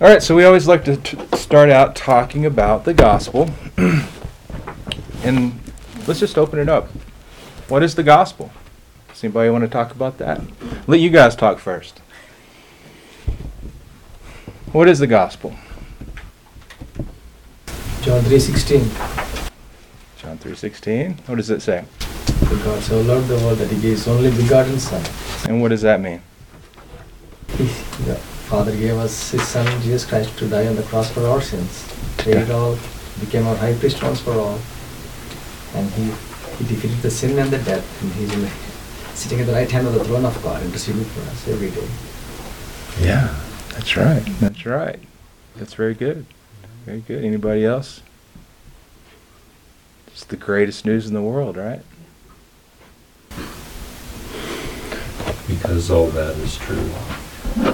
All right, so we always like to start out talking about the gospel. And let's just open it up. What is the gospel? Does anybody want to talk about that? Let you guys talk first. What is the gospel? John 3:16. John 3:16. What does it say? For God so loved the world that he gave his only begotten Son. And what does that mean? The Father gave us his Son, Jesus Christ, to die on the cross for our sins. Paid it all, became our high priest once for all. And he defeated the sin and the death. And he's sitting at the right hand of the throne of God, interceding for us every day. Yeah, that's right. That's right. That's very good. Very good. Anybody else? It's the greatest news in the world, right? Because all that is true,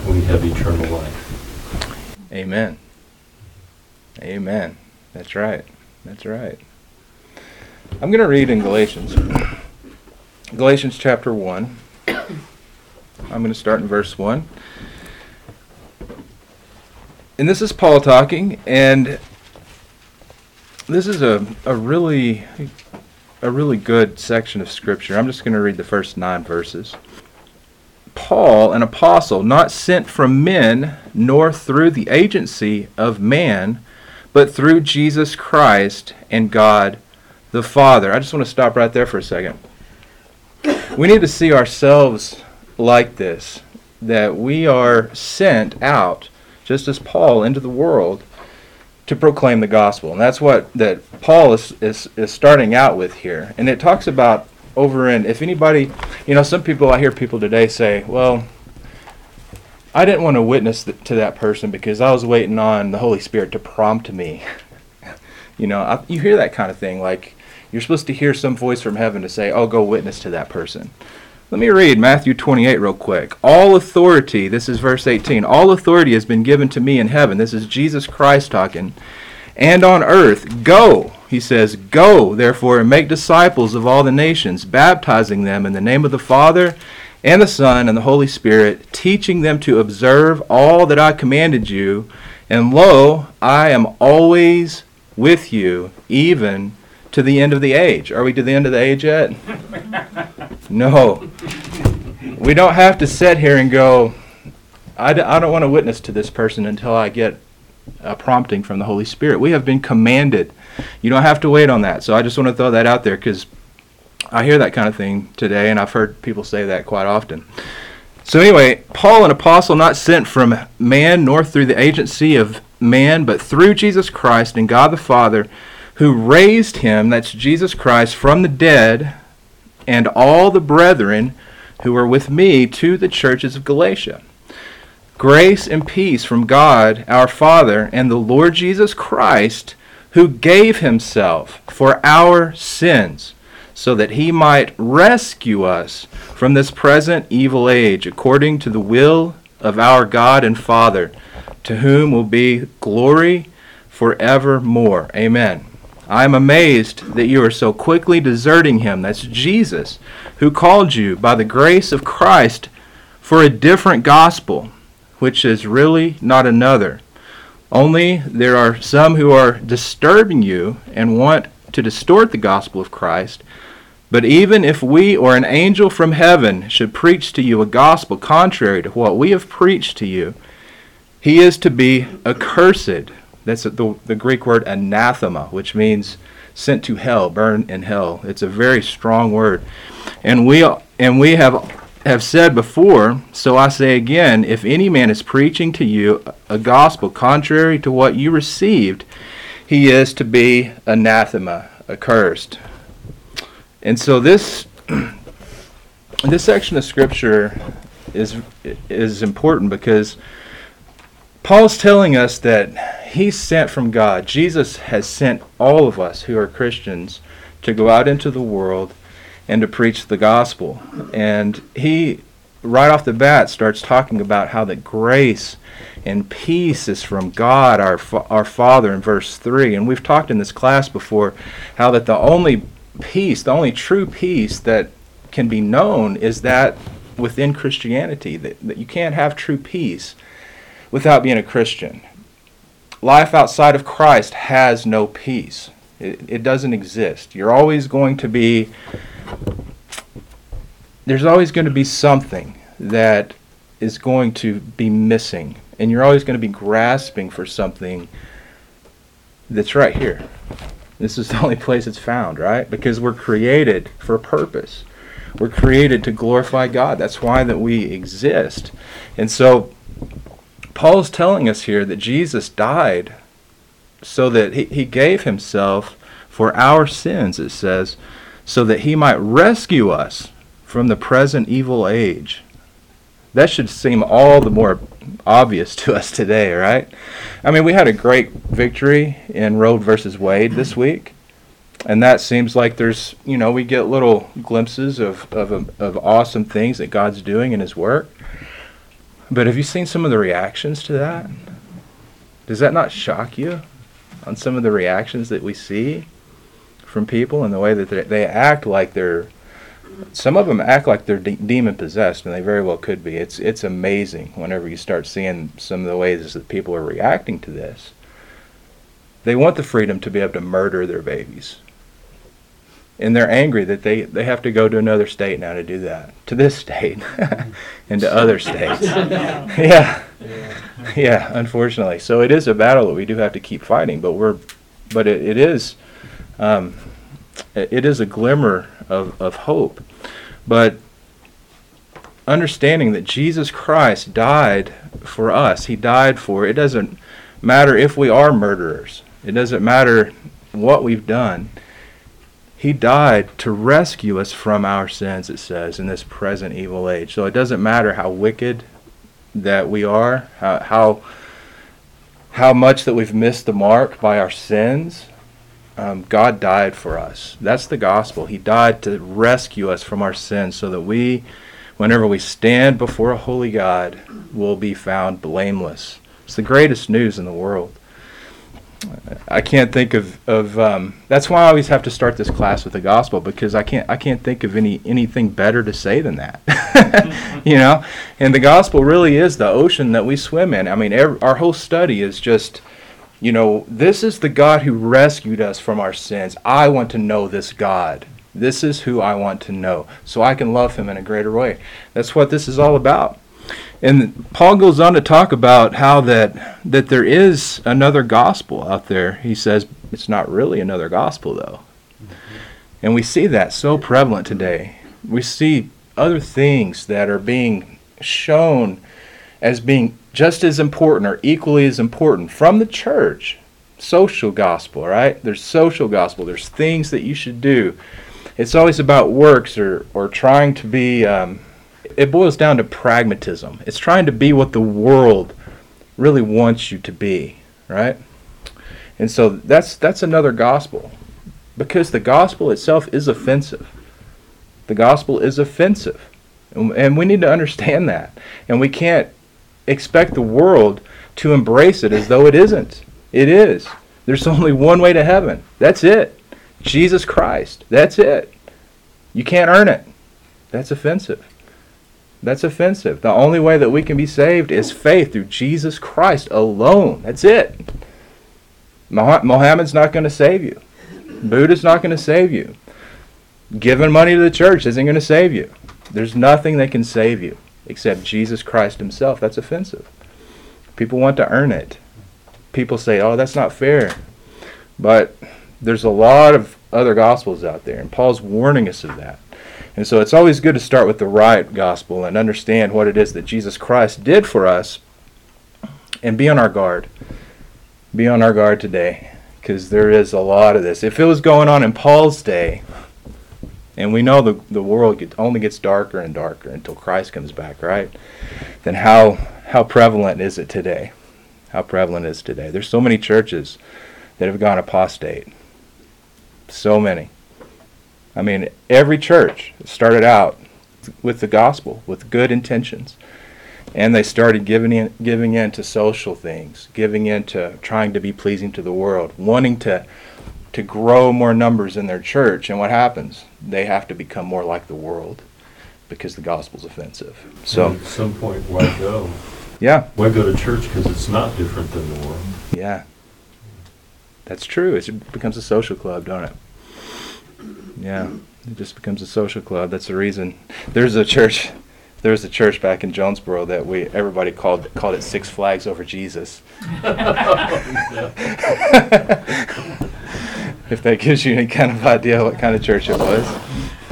we have eternal life. Amen. Amen. That's right. That's right. I'm going to read in Galatians. Galatians chapter 1. I'm going to start in verse 1. And this is Paul talking, and this is a really good section of Scripture. I'm just going to read the first 9 verses. Paul, an apostle, not sent from men, nor through the agency of man, but through Jesus Christ and God the Father. I just want to stop right there for a second. We need to see ourselves like this, that we are sent out, just as Paul, into the world to proclaim the gospel. And that's what that Paul is starting out with here. And it talks about over in, if anybody, some people, I hear people today say, well, I didn't want to witness to that person because I was waiting on the Holy Spirit to prompt me. You hear that kind of thing, like you're supposed to hear some voice from heaven to say, oh, go witness to that person. Let me read Matthew 28 real quick. All authority, this is verse 18, all authority has been given to me in heaven. This is Jesus Christ talking. And on earth, go. He says, go, therefore, and make disciples of all the nations, baptizing them in the name of the Father and the Son and the Holy Spirit, teaching them to observe all that I commanded you. And lo, I am always with you, even to the end of the age. Are we to the end of the age yet? No. We don't have to sit here and go, I don't want to witness to this person until I get a prompting from the Holy Spirit. We have been commanded. You don't have to wait on that. So I just want to throw that out there because I hear that kind of thing today, and I've heard people say that quite often. So anyway, Paul, an apostle not sent from man nor through the agency of man, but through Jesus Christ and God the Father, who raised him, that's Jesus Christ, from the dead, and all the brethren who are with me to the churches of Galatia. Grace and peace from God our Father and the Lord Jesus Christ, who gave himself for our sins, so that he might rescue us from this present evil age, according to the will of our God and Father, to whom will be glory forevermore. Amen. I am amazed that you are so quickly deserting him, that's Jesus, who called you by the grace of Christ for a different gospel, which is really not another. Only there are some who are disturbing you and want to distort the gospel of Christ. But even if we or an angel from heaven should preach to you a gospel contrary to what we have preached to you, he is to be accursed. That's the Greek word anathema, which means sent to hell, burn in hell. It's a very strong word. And we have said before, so I say again, if any man is preaching to you a gospel contrary to what you received, he is to be anathema, accursed. And so this section of Scripture is important because Paul's telling us that he's sent from God. Jesus has sent all of us who are Christians to go out into the world and to preach the gospel. And he, right off the bat, starts talking about how that grace and peace is from God, our Father, in verse 3. And we've talked in this class before how that the only peace, the only true peace that can be known is that within Christianity, that you can't have true peace without being a Christian. life outside of Christ has no peace. It doesn't exist. You're always going to be, there's always going to be something that is going to be missing. And you're always going to be grasping for something that's right here. This is the only place it's found, right? Because we're created for a purpose. We're created to glorify God. That's why that we exist. And so Paul's telling us here that Jesus died so that he gave himself for our sins, it says, so that he might rescue us from the present evil age. That should seem all the more obvious to us today, right? I mean, we had a great victory in Roe versus Wade this week, and that seems like there's, you know, we get little glimpses of awesome things that God's doing in his work. But have you seen some of the reactions to that? Does that not shock you on some of the reactions that we see from people and the way that they act like they're, some of them act like they're demon-possessed, and they very well could be. It's amazing whenever you start seeing some of the ways that people are reacting to this. They want the freedom to be able to murder their babies. And they're angry that they have to go to another state now to do that. To this state and to other states. Yeah, unfortunately. So it is a battle that we do have to keep fighting, but it is a glimmer of hope. But understanding that Jesus Christ died for us, he died for, it doesn't matter if we are murderers. It doesn't matter what we've done. He died to rescue us from our sins, it says, in this present evil age. So it doesn't matter how wicked that we are, how much that we've missed the mark by our sins. God died for us. That's the gospel. He died to rescue us from our sins so that we, whenever we stand before a holy God, will be found blameless. It's the greatest news in the world. I can't think of that's why I always have to start this class with the gospel, because I can't think of anything better to say than that. You know? And the gospel really is the ocean that we swim in. I mean, our whole study is just, you know, this is the God who rescued us from our sins. I want to know this God. This is who I want to know, so I can love him in a greater way. That's what this is all about. And Paul goes on to talk about how that there is another gospel out there. He says it's not really another gospel, though. Mm-hmm. And we see that so prevalent today. We see other things that are being shown as being just as important or equally as important from the church. Social gospel, right? There's social gospel. There's things that you should do. It's always about works or trying to be... It boils down to pragmatism. It's trying to be what the world really wants you to be, right? And so that's another gospel, because the gospel itself is offensive. The gospel is offensive, and we need to understand that. And we can't expect the world to embrace it as though it isn't. It is. There's only one way to heaven. That's it. Jesus Christ. That's it. You can't earn it. That's offensive. That's offensive. The only way that we can be saved is faith through Jesus Christ alone. That's it. Mohammed's not going to save you. Buddha's not going to save you. Giving money to the church isn't going to save you. There's nothing that can save you except Jesus Christ himself. That's offensive. People want to earn it. People say, oh, that's not fair. But there's a lot of other gospels out there, and Paul's warning us of that. And so it's always good to start with the right gospel and understand what it is that Jesus Christ did for us, and be on our guard. Be on our guard today, because there is a lot of this. If it was going on in Paul's day, and we know the world only gets darker and darker until Christ comes back, right? Then how prevalent is it today? How prevalent is it today? There's so many churches that have gone apostate. So many. I mean, every church started out with the gospel, with good intentions. And they started giving in to social things, giving in to trying to be pleasing to the world, wanting to grow more numbers in their church. And what happens? They have to become more like the world, because the gospel's offensive. So and at some point, why go? Yeah. Why go to church? Because it's not different than the world. Yeah, That's true. It becomes a social club, don't it? Yeah, it just becomes a social club. That's the reason. There was a church back in Jonesboro that everybody called it Six Flags Over Jesus. If that gives you any kind of idea what kind of church it was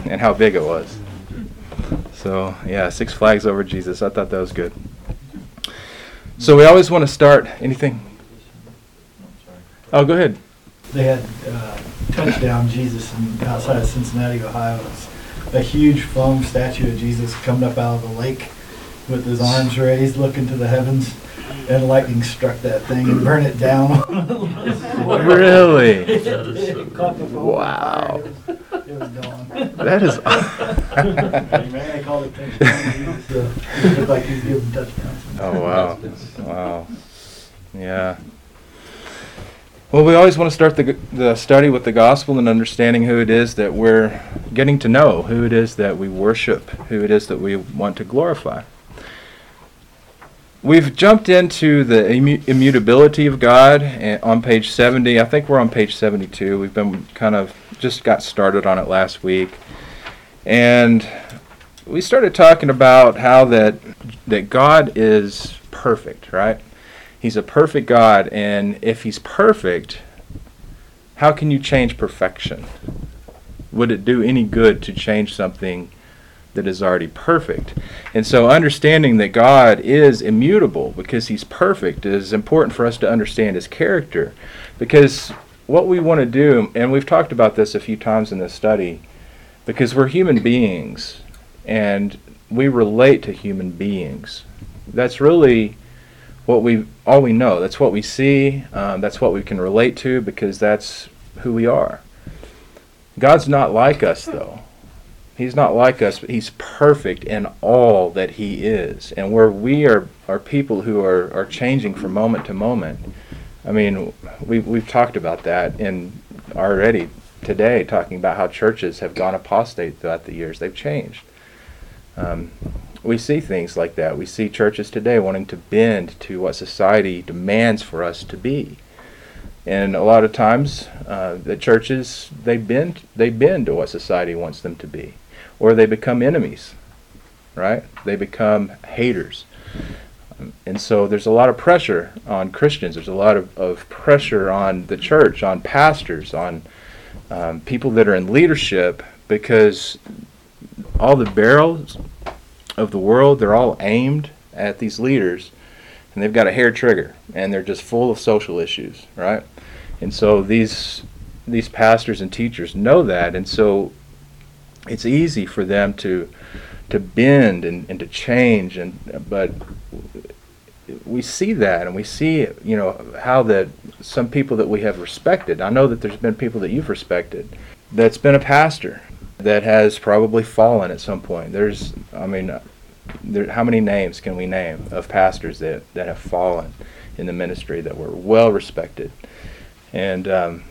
and how big it was. So, yeah, Six Flags Over Jesus. I thought that was good. So we always want to start anything. Oh, go ahead. They had Touchdown Jesus outside of Cincinnati, Ohio. It's a huge foam statue of Jesus coming up out of the lake with his arms raised, looking to the heavens, and lightning struck that thing and burned it down. Really? Wow. It was gone. That is I called it Touchdown Jesus. It looked like he was giving touchdowns. Oh, wow. Wow. Yeah. Well, we always want to start the study with the gospel and understanding who it is that we're getting to know, who it is that we worship, who it is that we want to glorify. We've jumped into the immutability of God on page 70. I think we're on page 72. We've been kind of just got started on it last week. And we started talking about how that God is perfect, right? He's a perfect God, and if he's perfect, how can you change perfection? Would it do any good to change something that is already perfect? And so understanding that God is immutable because he's perfect is important for us to understand his character. Because what we want to do, and we've talked about this a few times in this study, because we're human beings, and we relate to human beings. That's really all we know, that's what we see, that's what we can relate to, because that's who we are. God's not like us, though. He's not like us, but he's perfect in all that he is. And where we are people who are changing from moment to moment. I mean, we've talked about that already today, talking about how churches have gone apostate throughout the years. They've changed. We see things like that. We see churches today wanting to bend to what society demands for us to be. And a lot of times, the churches, they bend to what society wants them to be. Or they become enemies, right? They become haters. And so there's a lot of pressure on Christians. There's a lot of pressure on the church, on pastors, on people that are in leadership, because all the barrels of the world, they're all aimed at these leaders, and they've got a hair trigger, and they're just full of social issues, right? And so these pastors and teachers know that, and so it's easy for them to bend and to change, but we see that, and we see, you know, how that some people that we have respected, I know that there's been people that you've respected that's been a pastor that has probably fallen at some point. How many names can we name of pastors that have fallen in the ministry that were well respected, and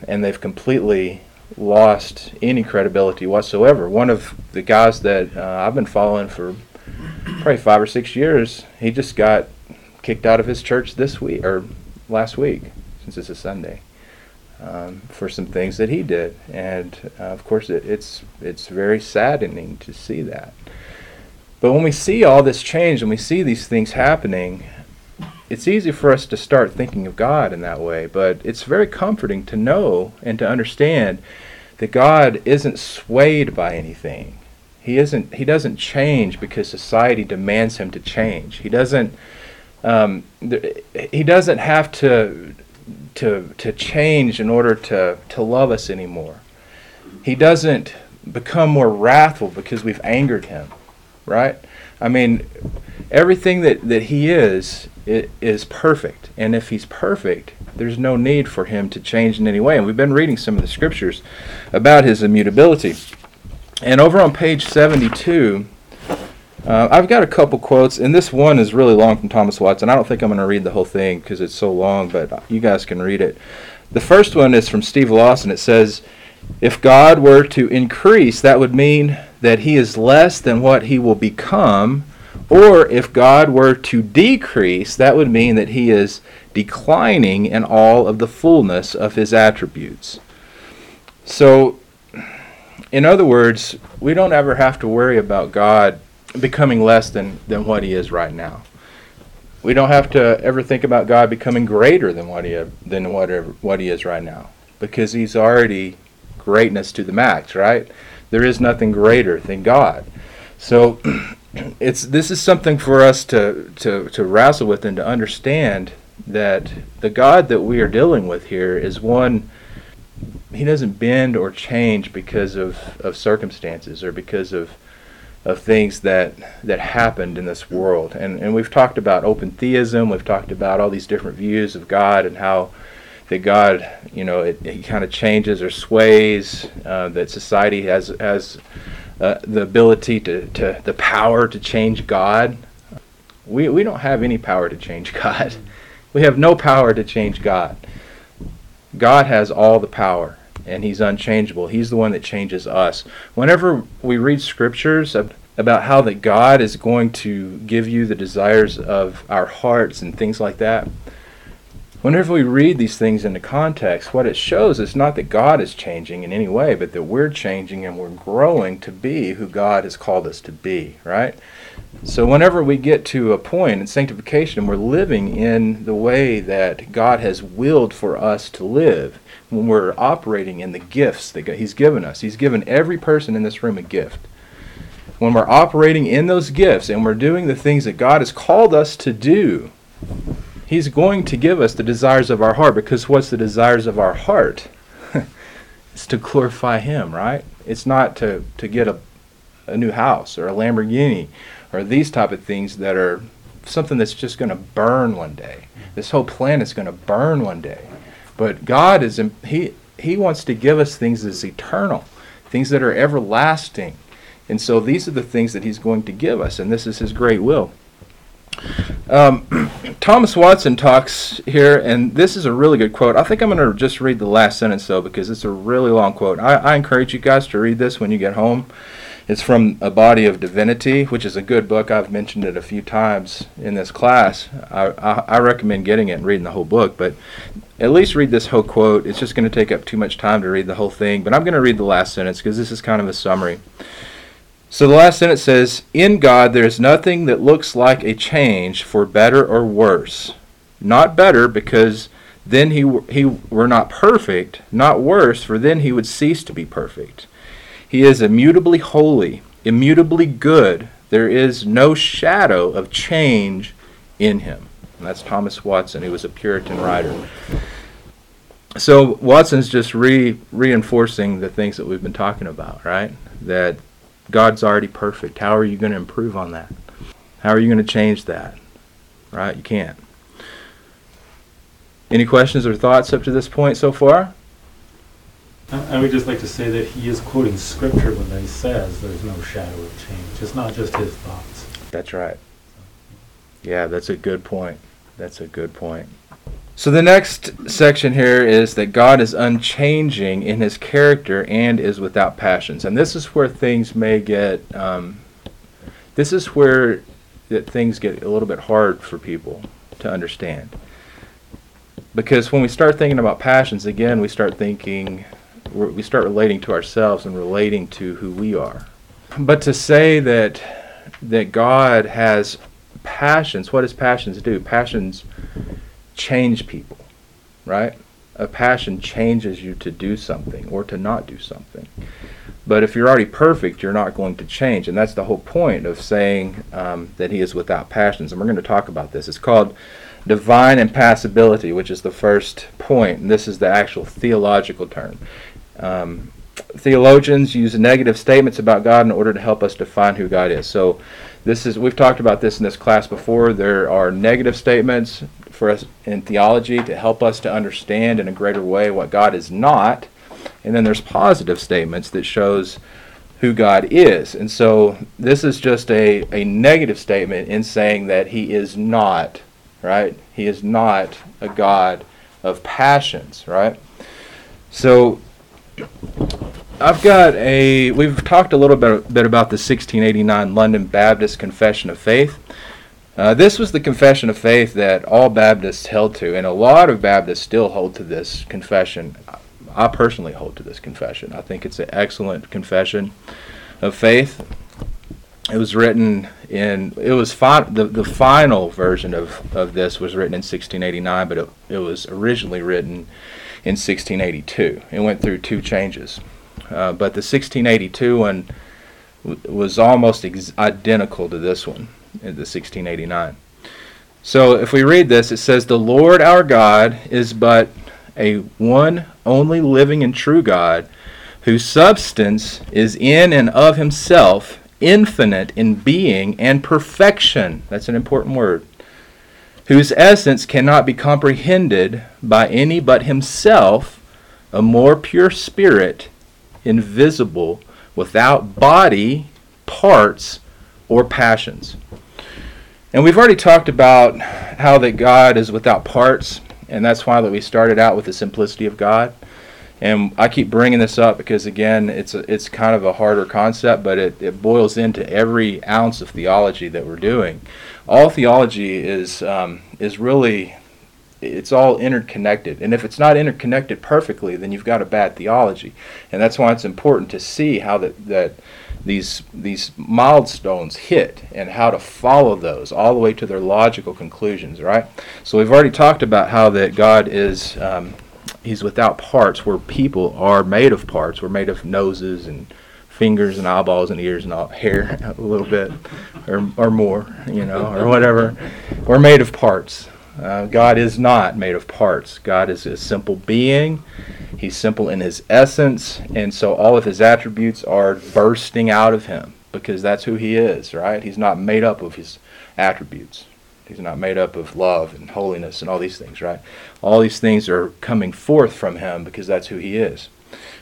they've completely lost any credibility whatsoever. One of the guys that I've been following for probably 5 or 6 years, he just got kicked out of his church last week, since it's a Sunday. For some things that he did, and of course it's very saddening to see that. But when we see all this change and we see these things happening, it's easy for us to start thinking of God in that way, but it's very comforting to know and to understand that God isn't swayed by anything. He doesn't change because society demands him to change. He doesn't have to change in order to love us anymore. He doesn't become more wrathful because we've angered him, right? I mean, everything that he is perfect. And if he's perfect, there's no need for him to change in any way. And we've been reading some of the scriptures about his immutability. And over on page 72, I've got a couple quotes, and this one is really long from Thomas Watson. I don't think I'm going to read the whole thing because it's so long, but you guys can read it. The first one is from Steve Lawson. It says, "If God were to increase, that would mean that he is less than what he will become, Or if God were to decrease, that would mean that he is declining in all of the fullness of his attributes. So, in other words, we don't ever have to worry about God becoming less than what he is right now. We don't have to ever think about God becoming greater than what he is right now, because he's already greatness to the max, right? There is nothing greater than God. So this is something for us to wrestle with and to understand that the God that we are dealing with here is one. He doesn't bend or change because of circumstances or because of things that happened in this world. And we've talked about open theism. We've talked about all these different views of God and how that God, it kind of changes or sways, that society has the ability to the power to change God. We don't have any power to change God. We have no power to change God. God has all the power, and he's unchangeable. He's the one that changes us. Whenever we read scriptures about how that God is going to give you the desires of our hearts and things like that, whenever we read these things into context, what it shows is not that God is changing in any way, but that we're changing and we're growing to be who God has called us to be, right? So whenever we get to a point in sanctification, we're living in the way that God has willed for us to live, when we're operating in the gifts that he's given us. He's given every person in this room a gift. When we're operating in those gifts and we're doing the things that God has called us to do, he's going to give us the desires of our heart, because what's the desires of our heart? It's to glorify him, right? It's not to get a new house or a Lamborghini or these type of things that are something that's just going to burn one day. This whole planet is going to burn one day. But God is, he wants to give us things that's eternal, things that are everlasting. And so these are the things that he's going to give us, and this is his great will. Thomas Watson talks here, and this is a really good quote. I think I'm going to just read the last sentence, though, because it's a really long quote. I encourage you guys to read this when you get home. It's from A Body of Divinity, which is a good book. I've mentioned it a few times in this class. I recommend getting it and reading the whole book, but at least read this whole quote. It's just going to take up too much time to read the whole thing, but I'm going to read the last sentence because this is kind of a summary. So the last sentence says, "In God there is nothing that looks like a change for better or worse. Not better, because then he were not perfect. Not worse, for then he would cease to be perfect. He is immutably holy, immutably good. There is no shadow of change in him." And that's Thomas Watson, who was a Puritan writer. So Watson's just reinforcing the things that we've been talking about, right? That God's already perfect. How are you going to improve on that? How are you going to change that? Right? You can't. Any questions or thoughts up to this point so far? I would just like to say that he is quoting scripture when he says there's no shadow of change. It's not just his thoughts. That's right. Yeah, that's a good point. That's a good point. So the next section here is that God is unchanging in his character and is without passions. And this is where things may get, things get a little bit hard for people to understand. Because when we start thinking about passions, again, we start relating to ourselves and relating to who we are. But to say that God has passions, what does passions do? Passions change people, right? A passion changes you to do something or to not do something. But if you're already perfect, you're not going to change. And that's the whole point of saying that he is without passions. And we're going to talk about this. It's called divine impassibility, which is the first point. And this is the actual theological term. Theologians use negative statements about God in order to help us define who God is. So we've talked about this in this class before. There are negative statements for us in theology to help us to understand in a greater way what God is not. And then there's positive statements that shows who God is. And so this is just a negative statement in saying that he is not, right? He is not a God of passions, right? So we've talked a little bit about the 1689 London Baptist Confession of Faith. This was the confession of faith that all Baptists held to, and a lot of Baptists still hold to this confession. I personally hold to this confession. I think it's an excellent confession of faith. It was written in, the final version of this was written in 1689, but it was originally written in 1682. It went through two changes. But the 1682 one was almost identical to this one, the 1689. So if we read this, it says, "The Lord our God is but a one only living and true God, whose substance is in and of himself, infinite in being and perfection." That's an important word. "Whose essence cannot be comprehended by any but himself, a more pure spirit, invisible, without body, parts, or passions." And we've already talked about how that God is without parts, and that's why that we started out with the simplicity of God. And I keep bringing this up because, again, it's kind of a harder concept, but it boils into every ounce of theology that we're doing. All theology is really, it's all interconnected. And if it's not interconnected perfectly, then you've got a bad theology. And that's why it's important to see how that these milestones hit and how to follow those all the way to their logical conclusions, right? So we've already talked about how that God is... He's without parts, where people are made of parts. We're made of noses and fingers and eyeballs and ears and all, hair a little bit or more, or whatever. We're made of parts. God is not made of parts. God is a simple being. He's simple in his essence, and so all of his attributes are bursting out of him because that's who he is, right? He's not made up of his attributes. He's not made up of love and holiness and all these things, right? All these things are coming forth from him because that's who he is.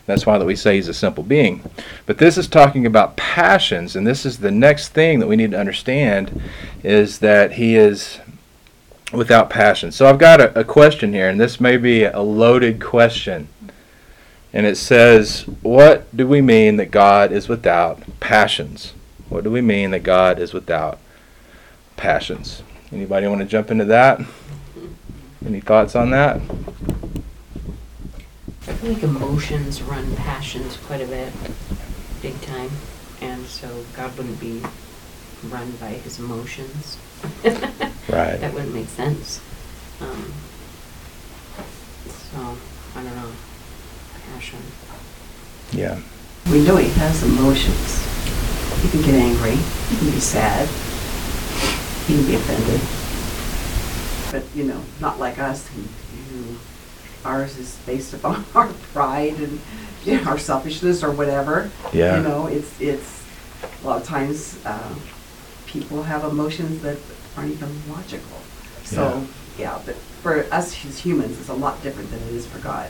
That's why that we say he's a simple being. But this is talking about passions, and this is the next thing that we need to understand, is that he is without passion. So I've got a question here, and this may be a loaded question. And it says, what do we mean that God is without passions? What do we mean that God is without passions? Anybody want to jump into that? Any thoughts on that? I think emotions run passions quite a bit, big time. And so God wouldn't be run by his emotions. Right. That wouldn't make sense. So, I don't know. Passion. Yeah. We know he has emotions. He can get angry. He can be sad. He can be offended, but not like us. Who ours is based upon our pride and our selfishness or whatever. Yeah. It's a lot of times people have emotions that aren't even logical. So yeah, but for us as humans, it's a lot different than it is for God.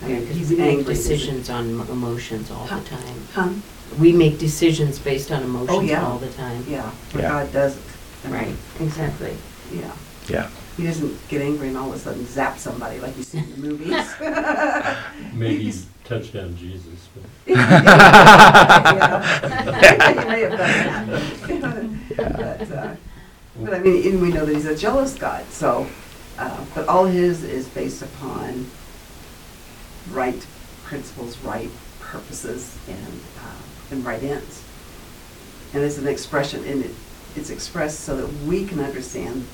I mean, he's angry. We make decisions on emotions all the time. We make decisions based on emotions all the time. Yeah, but God doesn't. Right, exactly. Yeah. Yeah. He doesn't get angry and all of a sudden zap somebody like you see in the movies. Maybe Touchdown Jesus. But I mean, and we know that he's a jealous God, so, but all his is based upon right principles, right purposes, and right ends. And it's an expression in it. It's expressed so that we can understand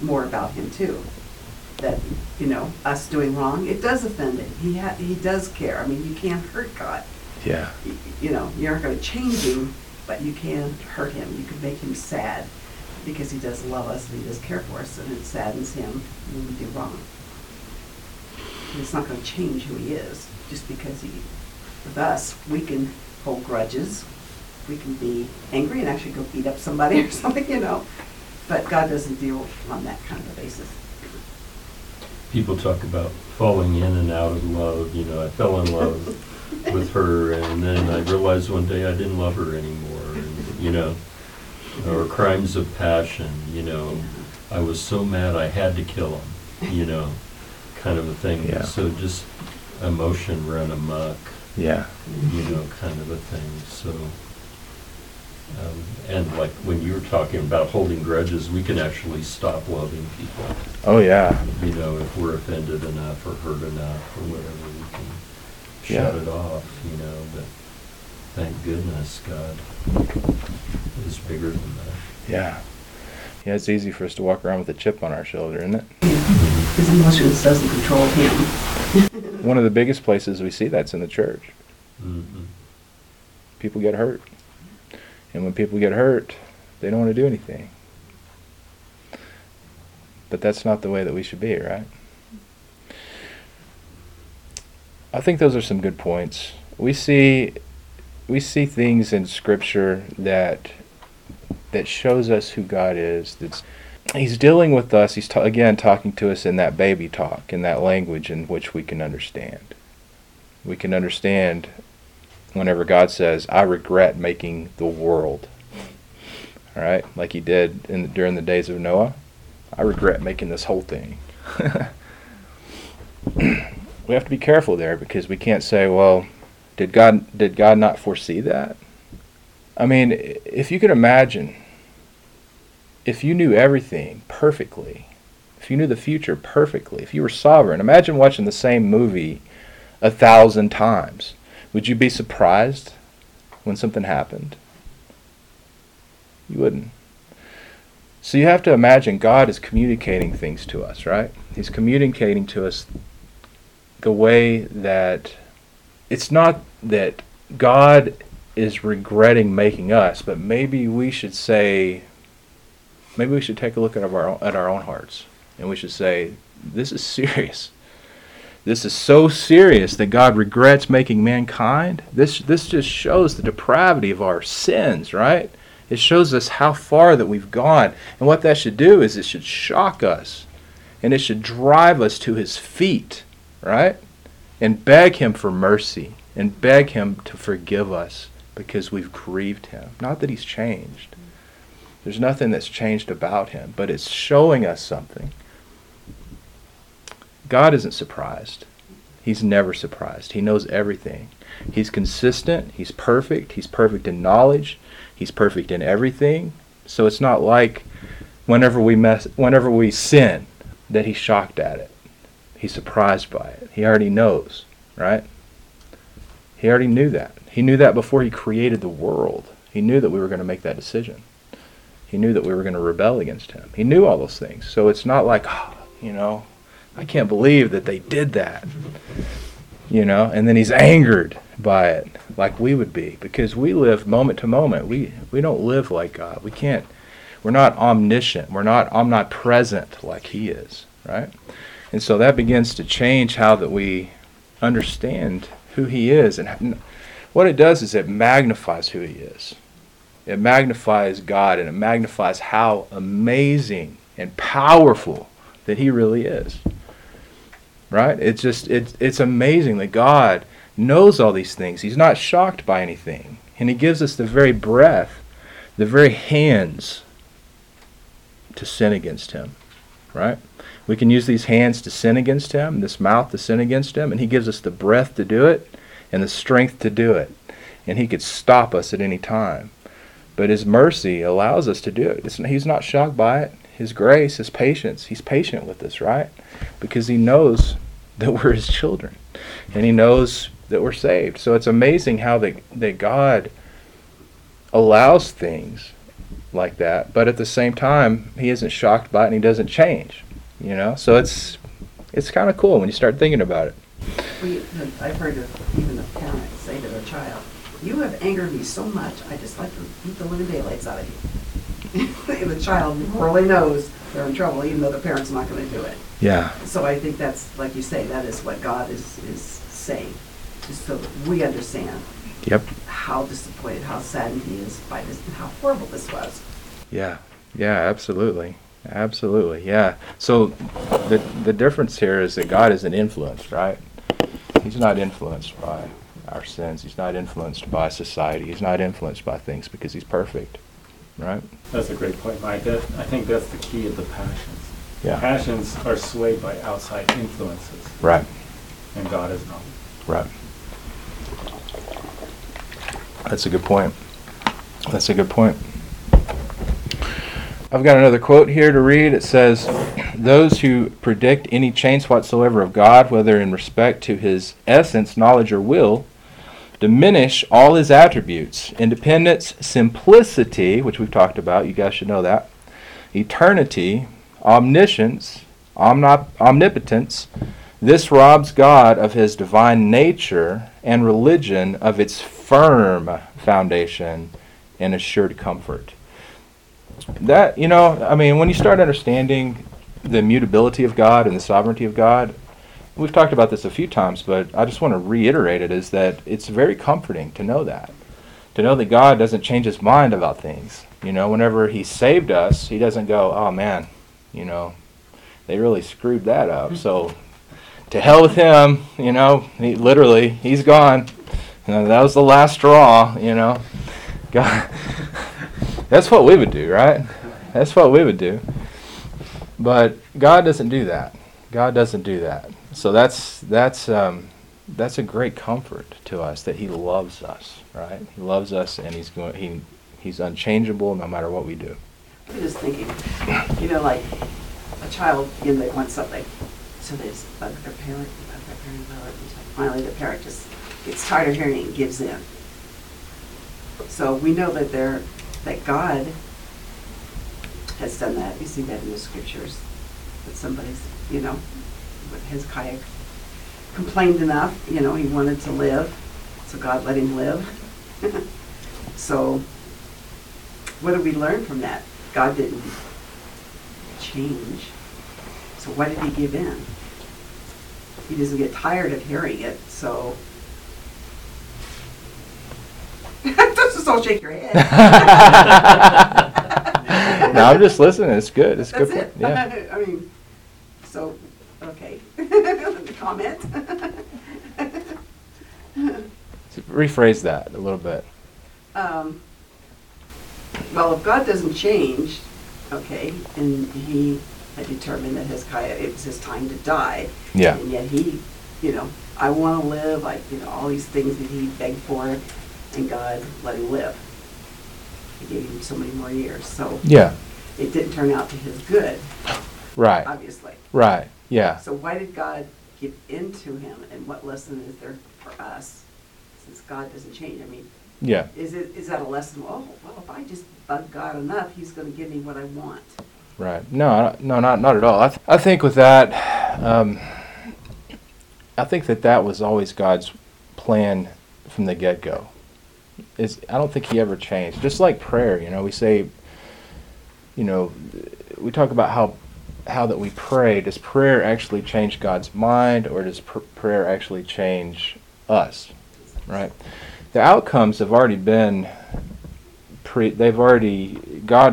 more about him too. That us doing wrong, it does offend him. He does care. I mean, you can't hurt God. Yeah. You aren't going to change him, but you can hurt him. You can make him sad because he does love us and he does care for us, and it saddens him when we do wrong. And it's not going to change who he is just because with us, we can hold grudges. We can be angry and actually go beat up somebody or something, But God doesn't deal on that kind of a basis. People talk about falling in and out of love. I fell in love with her, and then I realized one day I didn't love her anymore, and, or crimes of passion, I was so mad I had to kill him, kind of a thing. Yeah. So just emotion run amok, kind of a thing, so... And like when you were talking about holding grudges, we can actually stop loving people. Oh, yeah. You know, if we're offended enough or hurt enough or whatever, we can shut it off, you know. But thank goodness God is bigger than that. Yeah. Yeah, it's easy for us to walk around with a chip on our shoulder, isn't it? His emotions doesn't control him. One of the biggest places we see that's in the church. Mm-hmm. People get hurt. And when people get hurt, they don't want to do anything. But that's not the way that we should be, right? I think those are some good points. We see things in Scripture that shows us who God is. That's, He's dealing with us. He's talking to us in that baby talk, in that language in which we can understand. We can understand whenever God says, I regret making the world. All right? Like he did during the days of Noah. I regret making this whole thing. We have to be careful there, because we can't say, well, did God not foresee that? I mean, if you could imagine, if you knew everything perfectly, if you knew the future perfectly, if you were sovereign, imagine watching the same movie 1,000 times. Would you be surprised when something happened? You wouldn't. So you have to imagine God is communicating things to us, right? He's communicating to us the way that it's not that God is regretting making us, but maybe we should take a look at our own hearts, and we should say, this is serious. This is so serious that God regrets making mankind. This just shows the depravity of our sins, right? It shows us how far that we've gone. And what that should do is it should shock us. And it should drive us to his feet, right? And beg him for mercy. And beg him to forgive us because we've grieved him. Not that he's changed. There's nothing that's changed about him. But it's showing us something. God isn't surprised. He's never surprised. He knows everything. He's consistent. He's perfect. He's perfect in knowledge. He's perfect in everything. So it's not like whenever we sin, that he's shocked at it. He's surprised by it. He already knows, right? He already knew that. He knew that before he created the world. He knew that we were going to make that decision. He knew that we were going to rebel against him. He knew all those things. So it's not like, I can't believe that they did that. You know, and then he's angered by it, like we would be, because we live moment to moment. We don't live like God. We're not omniscient. We're not omnipresent like he is, right? And so that begins to change how that we understand who he is. And what it does is it magnifies who he is. It magnifies God, and it magnifies how amazing and powerful that he really is, right? It's amazing that God knows all these things. He's not shocked by anything. And he gives us the very breath, the very hands to sin against him, right? We can use these hands to sin against him, this mouth to sin against him, and he gives us the breath to do it and the strength to do it. And he could stop us at any time. But his mercy allows us to do it. He's not shocked by it. His grace, his patience. He's patient with us, right? Because he knows that we're his children. And he knows that we're saved. So it's amazing how that God allows things like that. But at the same time, he isn't shocked by it, and he doesn't change. You know? So it's kind of cool when you start thinking about it. Well, I've heard of even a parent say to their child, you have angered me so much, I just like to beat the living daylights out of you. The child really knows they're in trouble, even though the parent's not going to do it. Yeah. So I think that's, like you say, that is what God is saying, just so that we understand. Yep. How disappointed, how saddened he is by this, and how horrible this was. Yeah. Yeah. Absolutely. Absolutely. Yeah. So the difference here is that God isn't influenced, right? He's not influenced by our sins. He's not influenced by society. He's not influenced by things because he's perfect. Right. That's a great point, Mike. I think that's the key of the passions. Yeah. Passions are swayed by outside influences. Right. And God is not. Right. That's a good point. That's a good point. I've got another quote here to read. It says, "Those who predict any change whatsoever of God, whether in respect to his essence, knowledge, or will, diminish all his attributes, independence, simplicity," which we've talked about, you guys should know that, "eternity, omniscience, omnipotence. This robs God of his divine nature and religion of its firm foundation and assured comfort." That, you know, I mean, when you start understanding the immutability of God and the sovereignty of God, we've talked about this a few times, but I just want to reiterate it, is that it's very comforting to know that. To know that God doesn't change his mind about things. You know, whenever he saved us, he doesn't go, "Oh man, you know, they really screwed that up, so to hell with him," you know, he's gone. You know, that was the last straw, you know. God, that's what we would do, right? That's what we would do. But God doesn't do that. God doesn't do that. So that's a great comfort to us, that he loves us, right? He loves us, and he's unchangeable no matter what we do. I'm just thinking, you know, like a child, you know, they want something, so they just bug their parent about it, until finally the parent just gets tired of hearing it and gives in. So we know that that God has done that. You see that in the scriptures, that somebody's, you know, with Hezekiah complained enough, you know, he wanted to live, so God let him live. So what do we learn from that? God didn't change, so why did he give in? He doesn't get tired of hearing it, so just don't shake your head. No, I'm just listening. It's good. It's That's good. It. Yeah. I mean, so okay. Comment. So rephrase that a little bit. Well, if God doesn't change, okay, and he had determined that Hezekiah, it was his time to die. Yeah. And yet he, you know, I want to live. I, you know, all these things that he begged for. And God let him live. He gave him so many more years. So yeah, it didn't turn out to his good. Right. Obviously. Right. Yeah. So why did God give in to him? And what lesson is there for us, since God doesn't change? I mean, yeah. Is that a lesson? Oh, well, if I just bug God enough, he's going to give me what I want. Right. No, not at all. I think with that, I think that was always God's plan from the get-go. I don't think he ever changed. Just like prayer, you know, we say, you know, we talk about how that we pray. Does prayer actually change God's mind, or does prayer actually change us? Right? The outcomes have already been God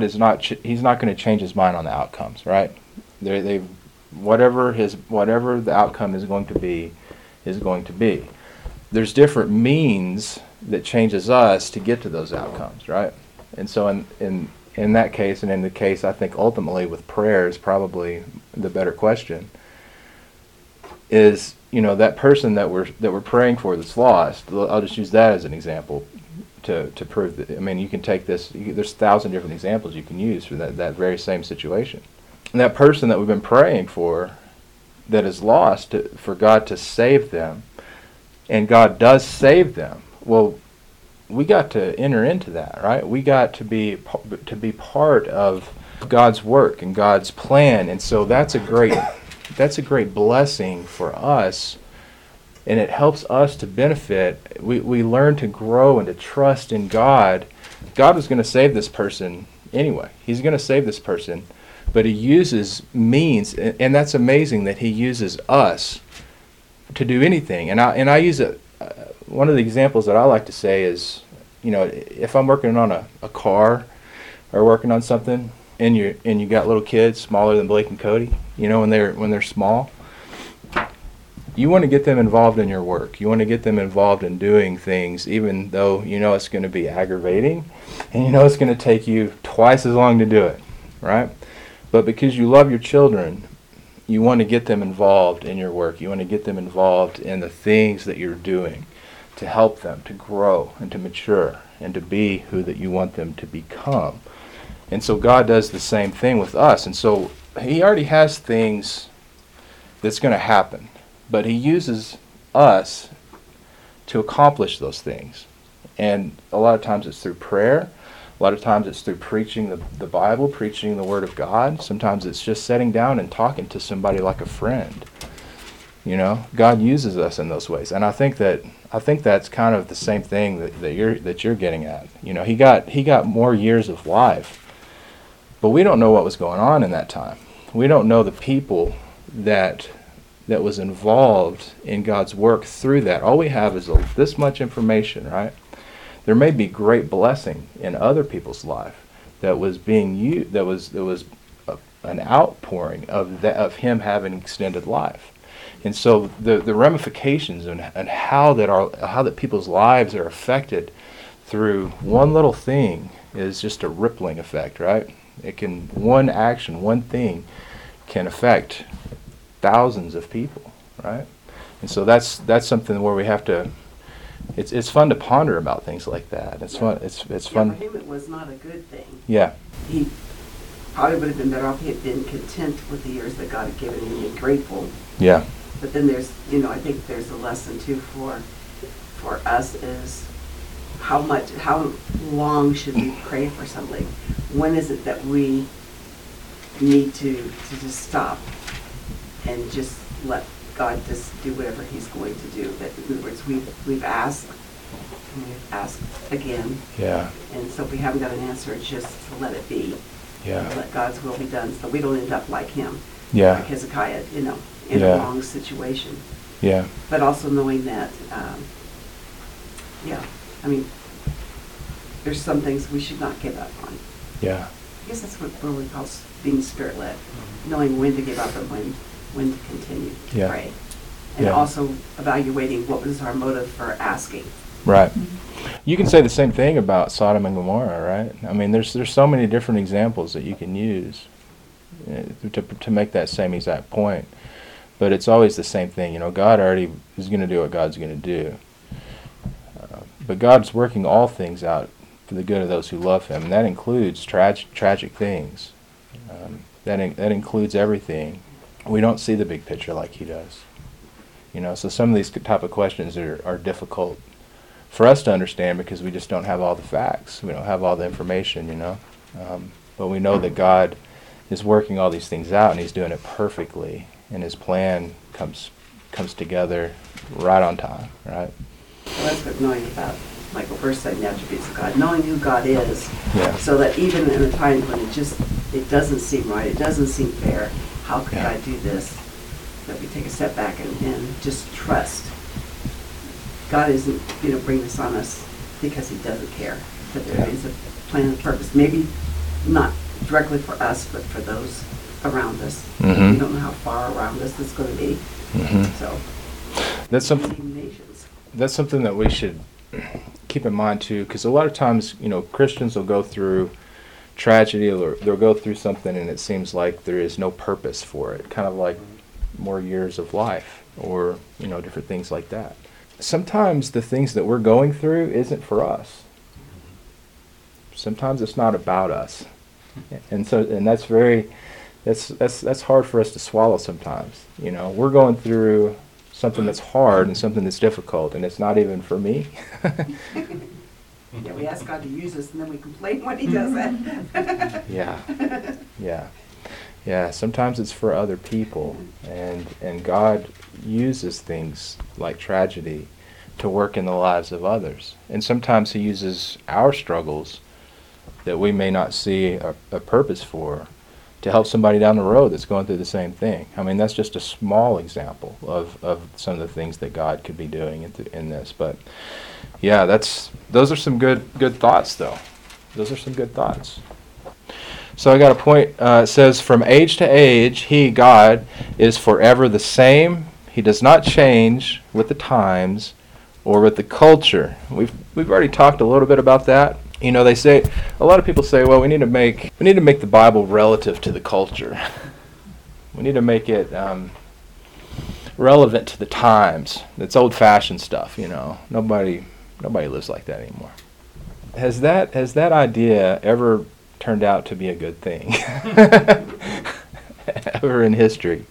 is not he's not going to change his mind on the outcomes, right? Whatever the outcome is going to be is going to be. There's different means that changes us to get to those outcomes, right? And so in that case, and in the case, I think ultimately with prayer is probably the better question, is, you know, that person that we're praying for that's lost, I'll just use that as an example to prove that. I mean, you can take this, there's 1,000 different examples you can use for that very same situation. And that person that we've been praying for that is lost, for God to save them, and God does save them, well, we got to enter into that, right? We got to be part of God's work and God's plan, and so that's a great blessing for us, and it helps us to benefit. We learn to grow and to trust in God. God was going to save this person anyway. He's going to save this person, but he uses means, and that's amazing that he uses us to do anything. And I use it. One of the examples that I like to say is, you know, if I'm working on a car or working on something, and you got little kids smaller than Blake and Cody, you know, when they're small, you want to get them involved in your work. You want to get them involved in doing things, even though you know it's going to be aggravating, and you know it's going to take you twice as long to do it, right? But because you love your children, you want to get them involved in your work. You want to get them involved in the things that you're doing, to help them to grow and to mature and to be who that you want them to become. And so God does the same thing with us. And so he already has things that's going to happen, but he uses us to accomplish those things. And a lot of times it's through prayer. A lot of times it's through preaching the Bible, preaching the Word of God. Sometimes it's just sitting down and talking to somebody like a friend. You know, God uses us in those ways. And I think that's kind of the same thing that you're getting at. You know, he got more years of life. But we don't know what was going on in that time. We don't know the people that was involved in God's work through that. All we have is this much information, right? There may be great blessing in other people's life that was being used. That was an outpouring of him having extended life, and so the ramifications and how that people's lives are affected through one little thing is just a rippling effect, right? It can one thing can affect thousands of people, right? And so that's something where we have to. It's fun to ponder about things like that. It's fun. It's fun. For him, it was not a good thing. Yeah. He probably would have been better off if he had been content with the years that God had given him and grateful. Yeah. But then there's, I think there's a lesson too for us is how long should we pray for something? When is it that we need to just stop and just let God just do whatever he's going to do. But in other words, we've asked, and we've asked again. Yeah. And so if we haven't got an answer, it's just to let it be. Yeah. Let God's will be done so we don't end up like him. Yeah. Like Hezekiah, in a wrong situation. Yeah. But also knowing that, there's some things we should not give up on. Yeah. I guess that's what Rowan calls being spirit-led, knowing when to give up and when to continue to pray. And also evaluating what was our motive for asking. Right. You can say the same thing about Sodom and Gomorrah, right? I mean, there's so many different examples that you can use to make that same exact point. But it's always the same thing. God already is going to do what God's going to do. But God's working all things out for the good of those who love him. And that includes tragic things. That includes everything. We don't see the big picture like he does. So some of these type of questions are difficult for us to understand because we just don't have all the facts. We don't have all the information, But we know that God is working all these things out, and he's doing it perfectly. And his plan comes together right on time, right? Well, that's what knowing about Michael first said, the attributes of God. Knowing who God is, so that even in a time when it doesn't seem right, it doesn't seem fair, how could I do this? That we take a step back and just trust. God isn't going to bring this on us because he doesn't care. But there is a plan and purpose. Maybe not directly for us, but for those around us. Mm-hmm. We don't know how far around us it's going to be. Mm-hmm. So that's something that we should keep in mind too, because a lot of times, Christians will go through tragedy, or they'll go through something and it seems like there is no purpose for it, kind of like more years of life or different things like that. Sometimes the things that we're going through isn't for us. Sometimes it's not about us, and that's very that's hard for us to swallow sometimes. We're going through something that's hard and something that's difficult, and it's not even for me. Yeah, we ask God to use us, and then we complain when he doesn't. Yeah. Sometimes it's for other people, and God uses things like tragedy to work in the lives of others. And sometimes he uses our struggles that we may not see a purpose for to help somebody down the road that's going through the same thing. I mean, that's just a small example of some of the things that God could be doing in this. But yeah, those are some good thoughts, though. Those are some good thoughts. So I got a point. It says, from age to age, he, God, is forever the same. He does not change with the times or with the culture. We've already talked a little bit about that. They say, a lot of people say, well, we need to make the Bible relative to the culture. We need to make it relevant to the times. It's old-fashioned stuff. Nobody lives like that anymore. has that idea ever turned out to be a good thing ever in history?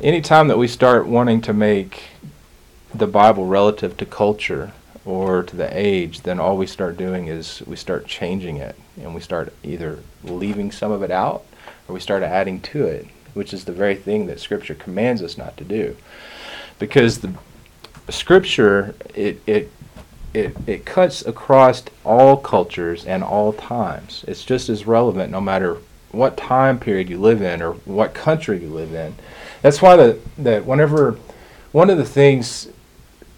Any time that we start wanting to make the Bible relative to culture or to the age, then all we start doing is we start changing it, and we start either leaving some of it out or we start adding to it, which is the very thing that Scripture commands us not to do. Because the Scripture, it cuts across all cultures and all times. It's just as relevant no matter what time period you live in or what country you live in. That's why that whenever one of the things,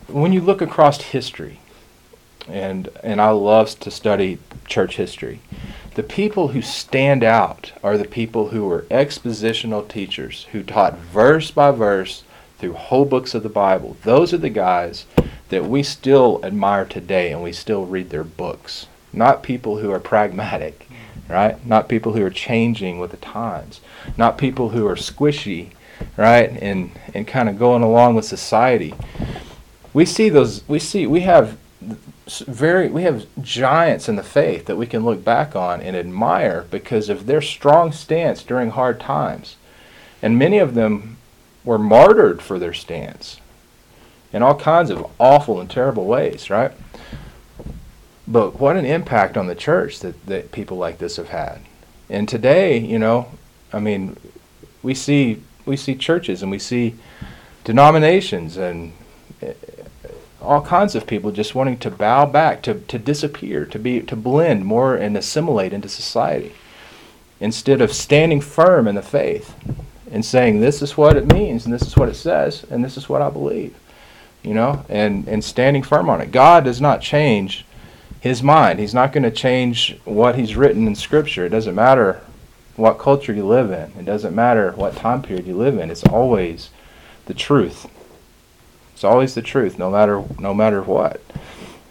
when you look across history, and I love to study church history, the people who stand out are the people who were expositional teachers, who taught verse by verse through whole books of the Bible. Those are the guys that we still admire today, and we still read their books. Not people who are pragmatic, right? Not people who are changing with the times. Not people who are squishy, right? And kind of going along with society. We have giants in the faith that we can look back on and admire because of their strong stance during hard times. And many of them were martyred for their stance in all kinds of awful and terrible ways, right? But what an impact on the church that people like this have had. And today, we see churches and we see denominations and all kinds of people just wanting to bow back, to disappear, to blend more and assimilate into society, instead of standing firm in the faith and saying, this is what it means, and this is what it says, and this is what I believe, and standing firm on it. God does not change His mind. He's not going to change what He's written in Scripture. It doesn't matter what culture you live in. It doesn't matter what time period you live in. It's always the truth. It's always the truth, no matter what.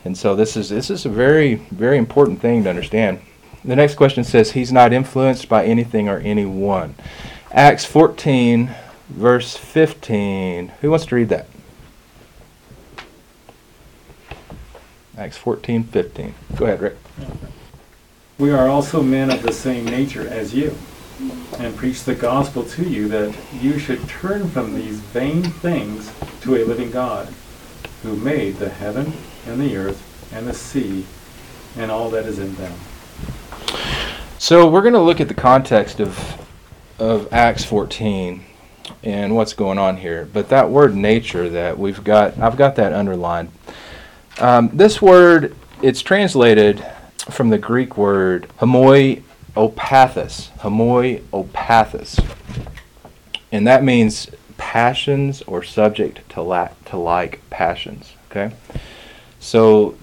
And so this is a very, very important thing to understand. The next question says, He's not influenced by anything or anyone. Acts 14, verse 15. Who wants to read that? Acts 14, 15. Go ahead, Rick. We are also men of the same nature as you, and preach the gospel to you, that you should turn from these vain things to a living God, who made the heaven and the earth and the sea and all that is in them. So we're going to look at the context of Acts 14 and what's going on here. But that word nature that I've got that underlined. This word, it's translated from the Greek word homoi opathos. Homoi opathos. And that means passions or subject to like passions. Okay? So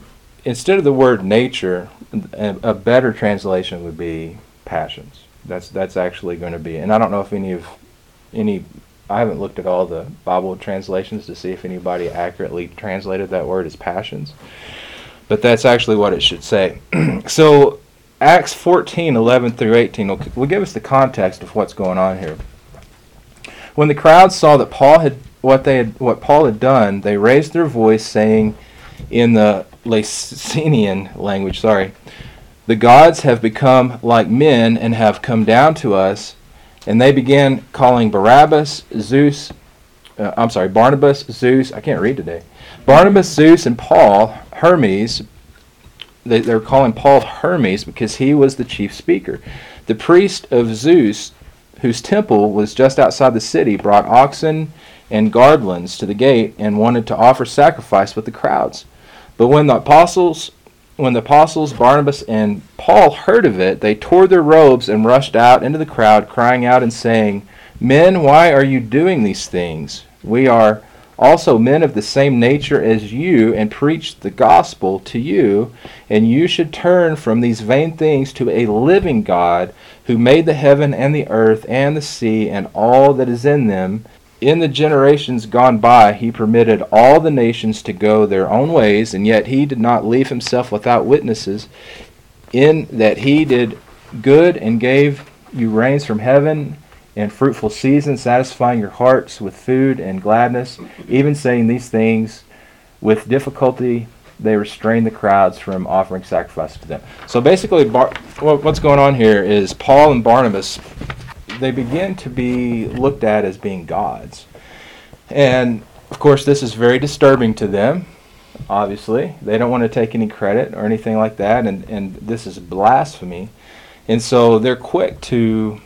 instead of the word nature, a better translation would be passions. That's actually going to be, and I don't know if I haven't looked at all the Bible translations to see if anybody accurately translated that word as passions, but that's actually what it should say. So Acts 14:11 through 18 will give us the context of what's going on here. When the crowd saw that what Paul had done, they raised their voice, saying, in the Lycaonian language, the gods have become like men and have come down to us. And they began calling Barnabas, Zeus, I can't read today. Barnabas, Zeus, and Paul, Hermes. They're calling Paul Hermes because he was the chief speaker. The priest of Zeus, whose temple was just outside the city, brought oxen and garlands to the gate and wanted to offer sacrifice with the crowds. But when the apostles Barnabas and Paul heard of it, they tore their robes and rushed out into the crowd, crying out and saying, "Men, why are you doing these things? We are also men of the same nature as you, and preach the gospel to you, and you should turn from these vain things to a living God, who made the heaven and the earth and the sea and all that is in them. In the generations gone by, He permitted all the nations to go their own ways, and yet He did not leave Himself without witnesses, in that He did good and gave you rains from heaven and fruitful seasons, satisfying your hearts with food and gladness." Even saying these things with difficulty, they restrained the crowds from offering sacrifices to them. So basically, what's going on here is Paul and Barnabas, they begin to be looked at as being gods. And, of course, this is very disturbing to them, obviously. They don't want to take any credit or anything like that, and this is blasphemy. And so they're quick to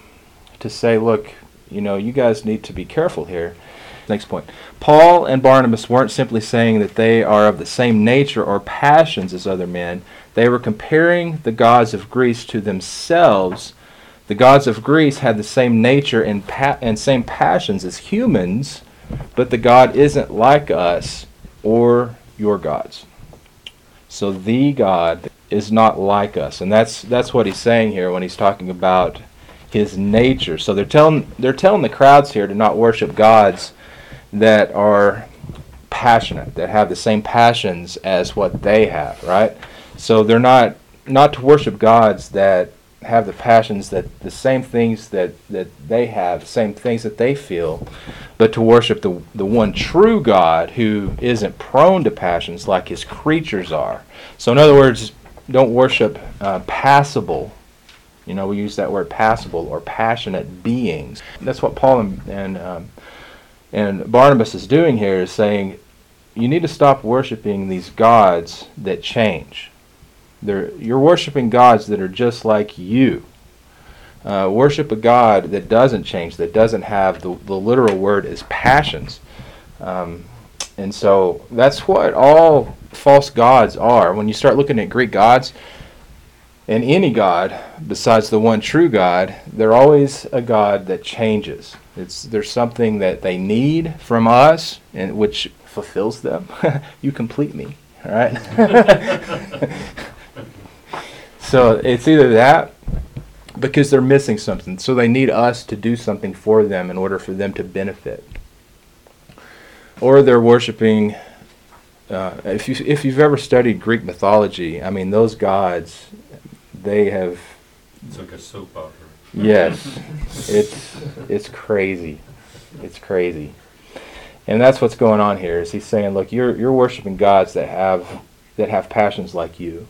say, look, you know, you guys need to be careful here. Next point. Paul and Barnabas weren't simply saying that they are of the same nature or passions as other men. They were comparing the gods of Greece to themselves. The gods of Greece had the same nature and same passions as humans, but the God isn't like us or your gods. So the God is not like us. And that's what he's saying here when he's talking about his nature. So they're telling the crowds here to not worship gods that are passionate, that have the same passions as what they have, right? So they're not to worship gods that have the passions, that the same things that they have, same things that they feel, but to worship the one true God who isn't prone to passions like his creatures are. So in other words, don't worship passible, you know, we use that word passible, or passionate beings. That's what Paul and Barnabas is doing here, is saying, you need to stop worshiping these gods that change. You're worshiping gods that are just like you. Worship a God that doesn't change, that doesn't have, the literal word is passions. And so that's what all false gods are. When you start looking at Greek gods, and any god besides the one true God, they're always a god that changes. There's something that they need from us, and which fulfills them. You complete me, all right? So it's either that, because they're missing something. So they need us to do something for them in order for them to benefit. Or they're worshiping. If you've ever studied Greek mythology, I mean, those gods, they have. It's like a soap opera. Yes, it's crazy, it's crazy, and that's what's going on here. Is he's saying, look, you're worshiping gods that have passions like you.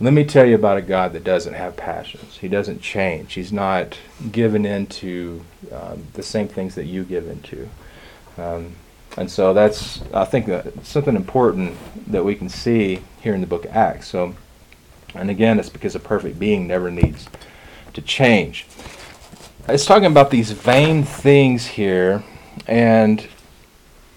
Let me tell you about a God that doesn't have passions. He doesn't change. He's not given into the same things that you give into, and so that's, I think, something important that we can see here in the book of Acts. So, and again, it's because a perfect being never needs to change. It's talking about these vain things here, and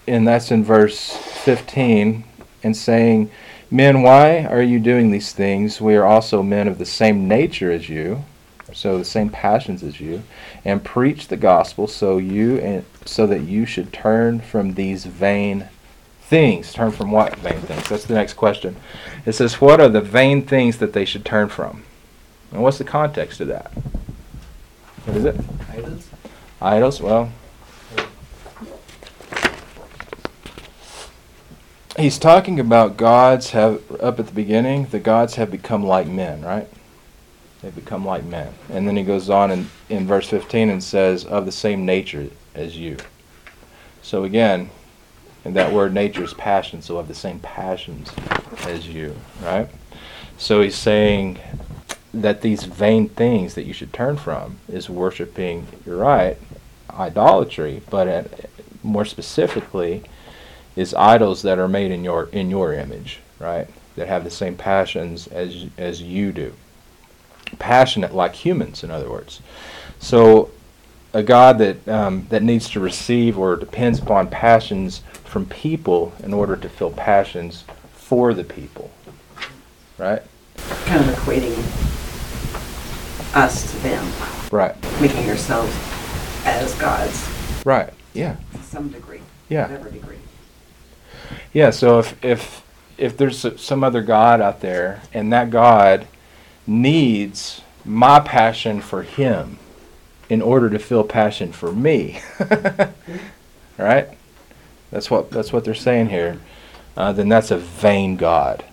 that's in verse 15, and saying, men, why are you doing these things? We are also men of the same nature as you, so the same passions as you, and preach the gospel, so that you should turn from these vain things. Turn from what vain things? That's the next question. It says, what are the vain things that they should turn from? And what's the context of that? What is it? Idols. Idols, well. He's talking about gods have, up at the beginning, the gods have become like men, right? They become like men. And then he goes on in verse 15 and says, of the same nature as you. So again, and that word nature is passion, so of the same passions as you, right? So he's saying that these vain things that you should turn from is worshiping, you're right, idolatry, but more specifically is idols that are made in your image, right? That have the same passions as you do. Passionate like humans, in other words. So a God that needs to receive or depends upon passions from people in order to fill passions for the people, right? Kind of equating us to them. Right. Making ourselves as gods. Right, yeah. To some degree. Yeah. Whatever degree. Yeah, so if there's some other God out there, and that God needs my passion for him in order to feel passion for me. Right? That's what they're saying here. Then that's a vain God.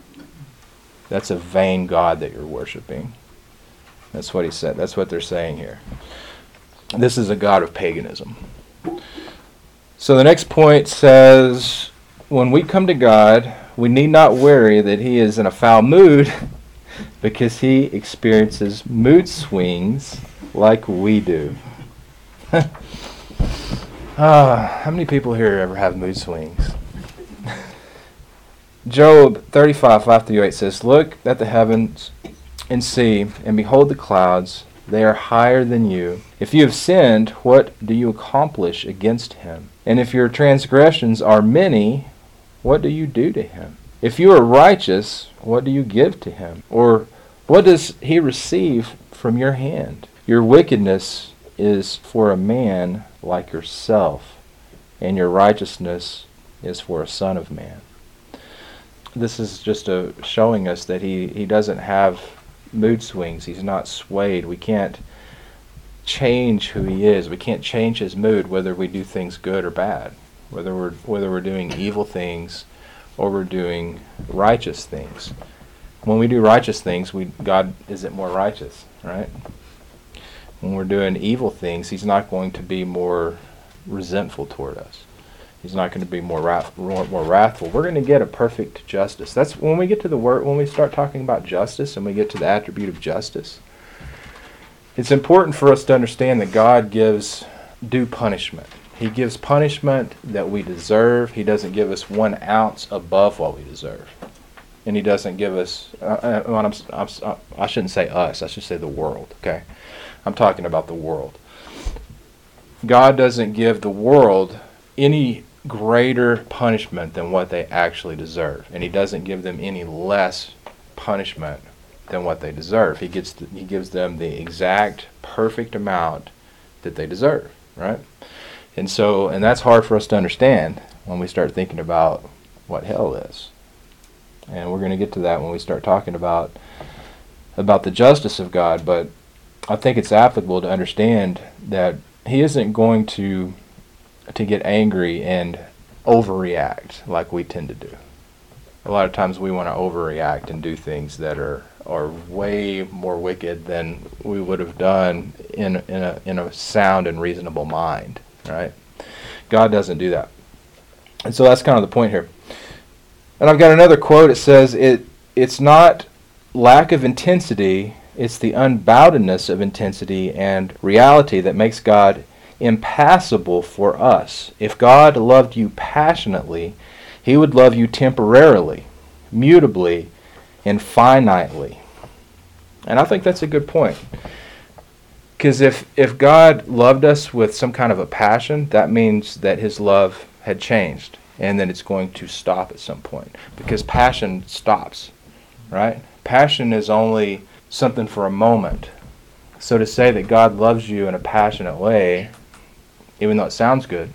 That's a vain God that you're worshiping. That's what he said. That's what they're saying here. This is a god of paganism. So the next point says, when we come to God, we need not worry that he is in a foul mood because he experiences mood swings like we do. How many people here ever have mood swings? Job 35:5-8 says, "Look at the heavens and see, and behold the clouds, they are higher than you. If you have sinned, what do you accomplish against him? And if your transgressions are many, what do you do to him? If you are righteous, what do you give to him? Or what does he receive from your hand? Your wickedness is for a man like yourself, and your righteousness is for a son of man." This is just showing us that he doesn't have mood swings. He's not swayed. We can't change who he is. We can't change his mood, whether we do things good or bad, whether we're doing evil things or we're doing righteous things. When we do righteous things, God isn't more righteous, right? When we're doing evil things, he's not going to be more resentful toward us. He's not going to be more wrathful. We're going to get a perfect justice. That's when we get to the word. When we start talking about justice and we get to the attribute of justice, it's important for us to understand that God gives due punishment. He gives punishment that we deserve. He doesn't give us 1 ounce above what we deserve, and he doesn't give us. I shouldn't say us. I should say the world. Okay, I'm talking about the world. God doesn't give the world any greater punishment than what they actually deserve, and he doesn't give them any less punishment than what they deserve. He gives them the exact perfect amount that they deserve, right? And that's hard for us to understand when we start thinking about what hell is, and we're going to get to that when we start talking about the justice of God. But I think it's applicable to understand that he isn't going to get angry and overreact like we tend to do. A lot of times we want to overreact and do things that are way more wicked than we would have done in a sound and reasonable mind, right? God doesn't do that. And so that's kind of the point here. And I've got another quote. It says, it's not lack of intensity, it's the unboundedness of intensity and reality that makes God impassible for us. If God loved you passionately, he would love you temporarily, mutably, and finitely. And I think that's a good point, because if God loved us with some kind of a passion, that means that his love had changed and that it's going to stop at some point, because passion stops, right? Passion is only something for a moment. So to say that God loves you in a passionate way, even though it sounds good,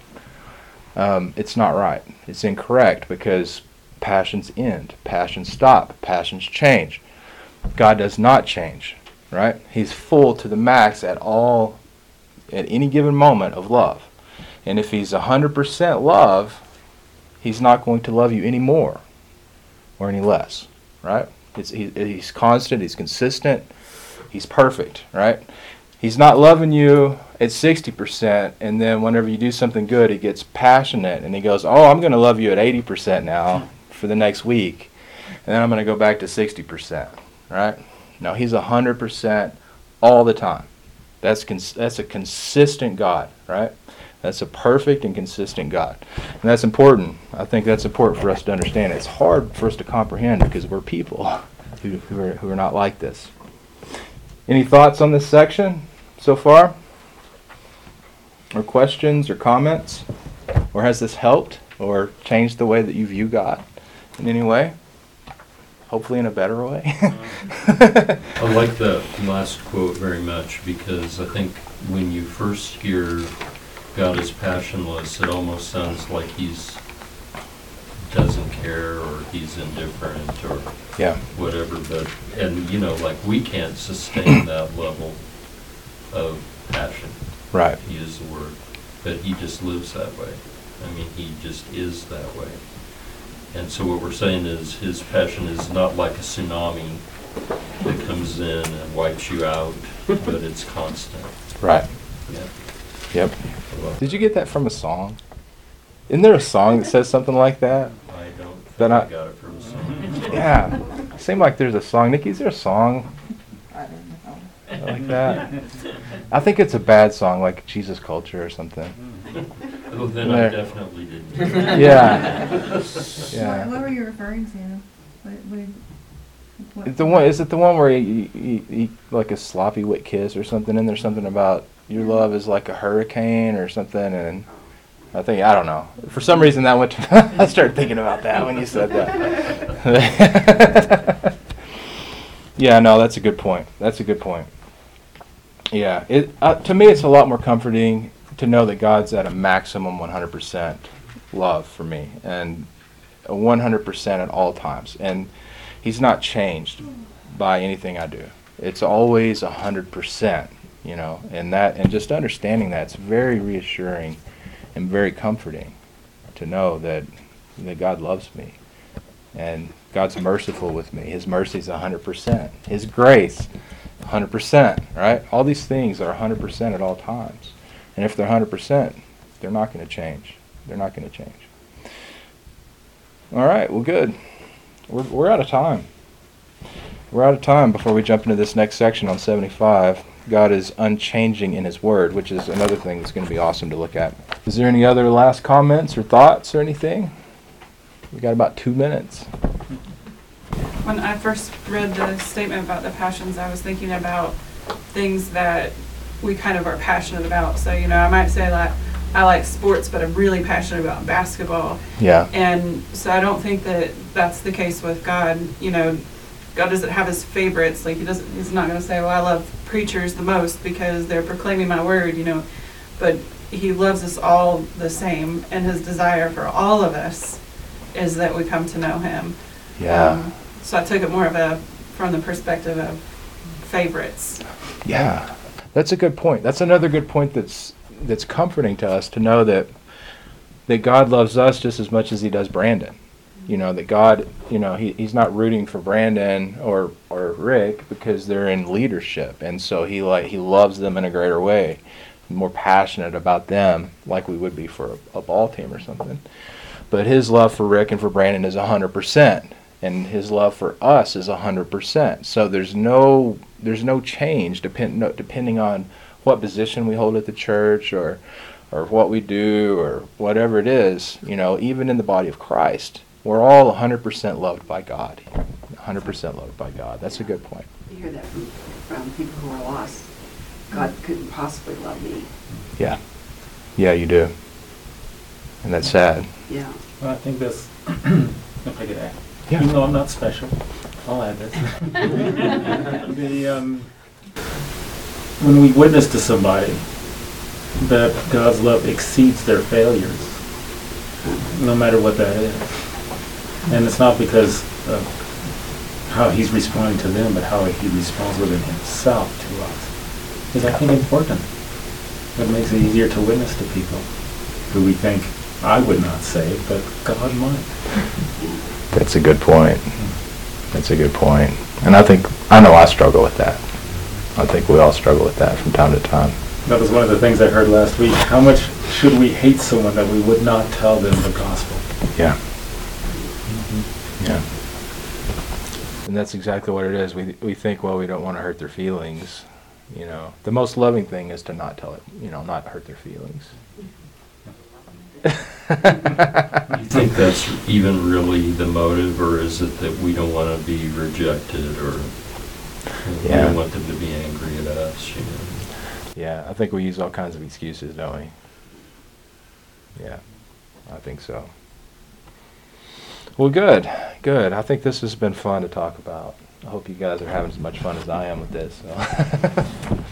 it's not right. It's incorrect, because passions end, passions stop, passions change. God does not change, right? He's full to the max at any given moment of love. And if he's 100% love, he's not going to love you any more or any less, right? He's constant, he's consistent, he's perfect, right? He's not loving you at 60%, and then whenever you do something good, he gets passionate, and he goes, "Oh, I'm going to love you at 80% now for the next week, and then I'm going to go back to 60%, right? No, he's 100% all the time. That's a consistent God, right? That's a perfect and consistent God, and that's important. I think that's important for us to understand. It's hard for us to comprehend because we're people who are not like this. Any thoughts on this section so far? Or questions or comments? Or has this helped or changed the way that you view God in any way? Hopefully in a better way. I like that last quote very much, because I think when you first hear God is passionless, it almost sounds like he's doesn't care, or he's indifferent, or whatever. But like we can't sustain that level of passion. Right. He is the word, but he just lives that way. I mean, he just is that way. And so what we're saying is his passion is not like a tsunami that comes in and wipes you out, but it's constant. Right. Yeah. Yep. Did you get that from a song? Isn't there a song that says something like that? I don't think I got it from Yeah. Seemed like there's a song. Nikki, is there a song? I don't know. Like that? I think it's a bad song, like Jesus Culture or something. Oh, then I definitely didn't. Yeah. Yeah. What were you referring to? What? The one, is it the one where he like a sloppy wet kiss or something, and there's something about your love is like a hurricane or something, and I don't know. For some reason that went to I started thinking about that when you said that. Yeah, no, that's a good point. That's a good point. Yeah, to me it's a lot more comforting to know that God's at a maximum 100% love for me, and 100% at all times, and He's not changed by anything I do. It's always 100%, and just understanding that's very reassuring and very comforting to know that God loves me, and God's merciful with me. His mercy is 100%. His grace, 100%, right? All these things are 100% at all times. And if they're 100%, they're not going to change. They're not going to change. All right, well, good. We're out of time. We're out of time before we jump into this next section on 75. God is unchanging in His Word, which is another thing that's going to be awesome to look at. Is there any other last comments or thoughts or anything? We got about 2 minutes. When I first read the statement about the passions, I was thinking about things that we kind of are passionate about. So, I might say that I like sports, but I'm really passionate about basketball. Yeah. And so I don't think that that's the case with God. God doesn't have His favorites. Like, He's not going to say, well, I love preachers the most because they're proclaiming my word, But He loves us all the same. And His desire for all of us is that we come to know Him. Yeah. So I took it more from the perspective of favorites. Yeah. That's a good point. That's another good point that's comforting to us, to know that God loves us just as much as He does Brandon. That God, He's not rooting for Brandon or Rick because they're in leadership, and so He loves them in a greater way, more passionate about them, like we would be for a ball team or something. But His love for Rick and for Brandon is 100%, and His love for us is 100%. So there's no change depending on what position we hold at the church or what we do or whatever it is. Even in the body of Christ, we're all 100% loved by God. 100% loved by God. That's a good point. You hear that from people who are lost. God couldn't possibly love me. Yeah. Yeah, you do. And that's sad. Yeah. Well, I think that's... if I could add. Yeah. Even though I'm not special, I'll add this. When we witness to somebody that God's love exceeds their failures, no matter what that is. And it's not because of how He's responding to them, but how He responds within Himself to us. It's, I think, important. It makes it easier to witness to people who we think, I would not save, but God might. That's a good point. That's a good point. And I know I struggle with that. I think we all struggle with that from time to time. That was one of the things I heard last week. How much should we hate someone that we would not tell them the gospel? Yeah. Mm-hmm. Yeah. And that's exactly what it is. We think, well, we don't want to hurt their feelings. The most loving thing is to not tell it. Not hurt their feelings. Do you think that's even really the motive, or is it that we don't want to be rejected, or... Yeah. We don't want them to be angry at us, Yeah, I think we use all kinds of excuses, don't we? Yeah, I think so. Well, good. I think this has been fun to talk about. I hope you guys are having as much fun as I am with this. So.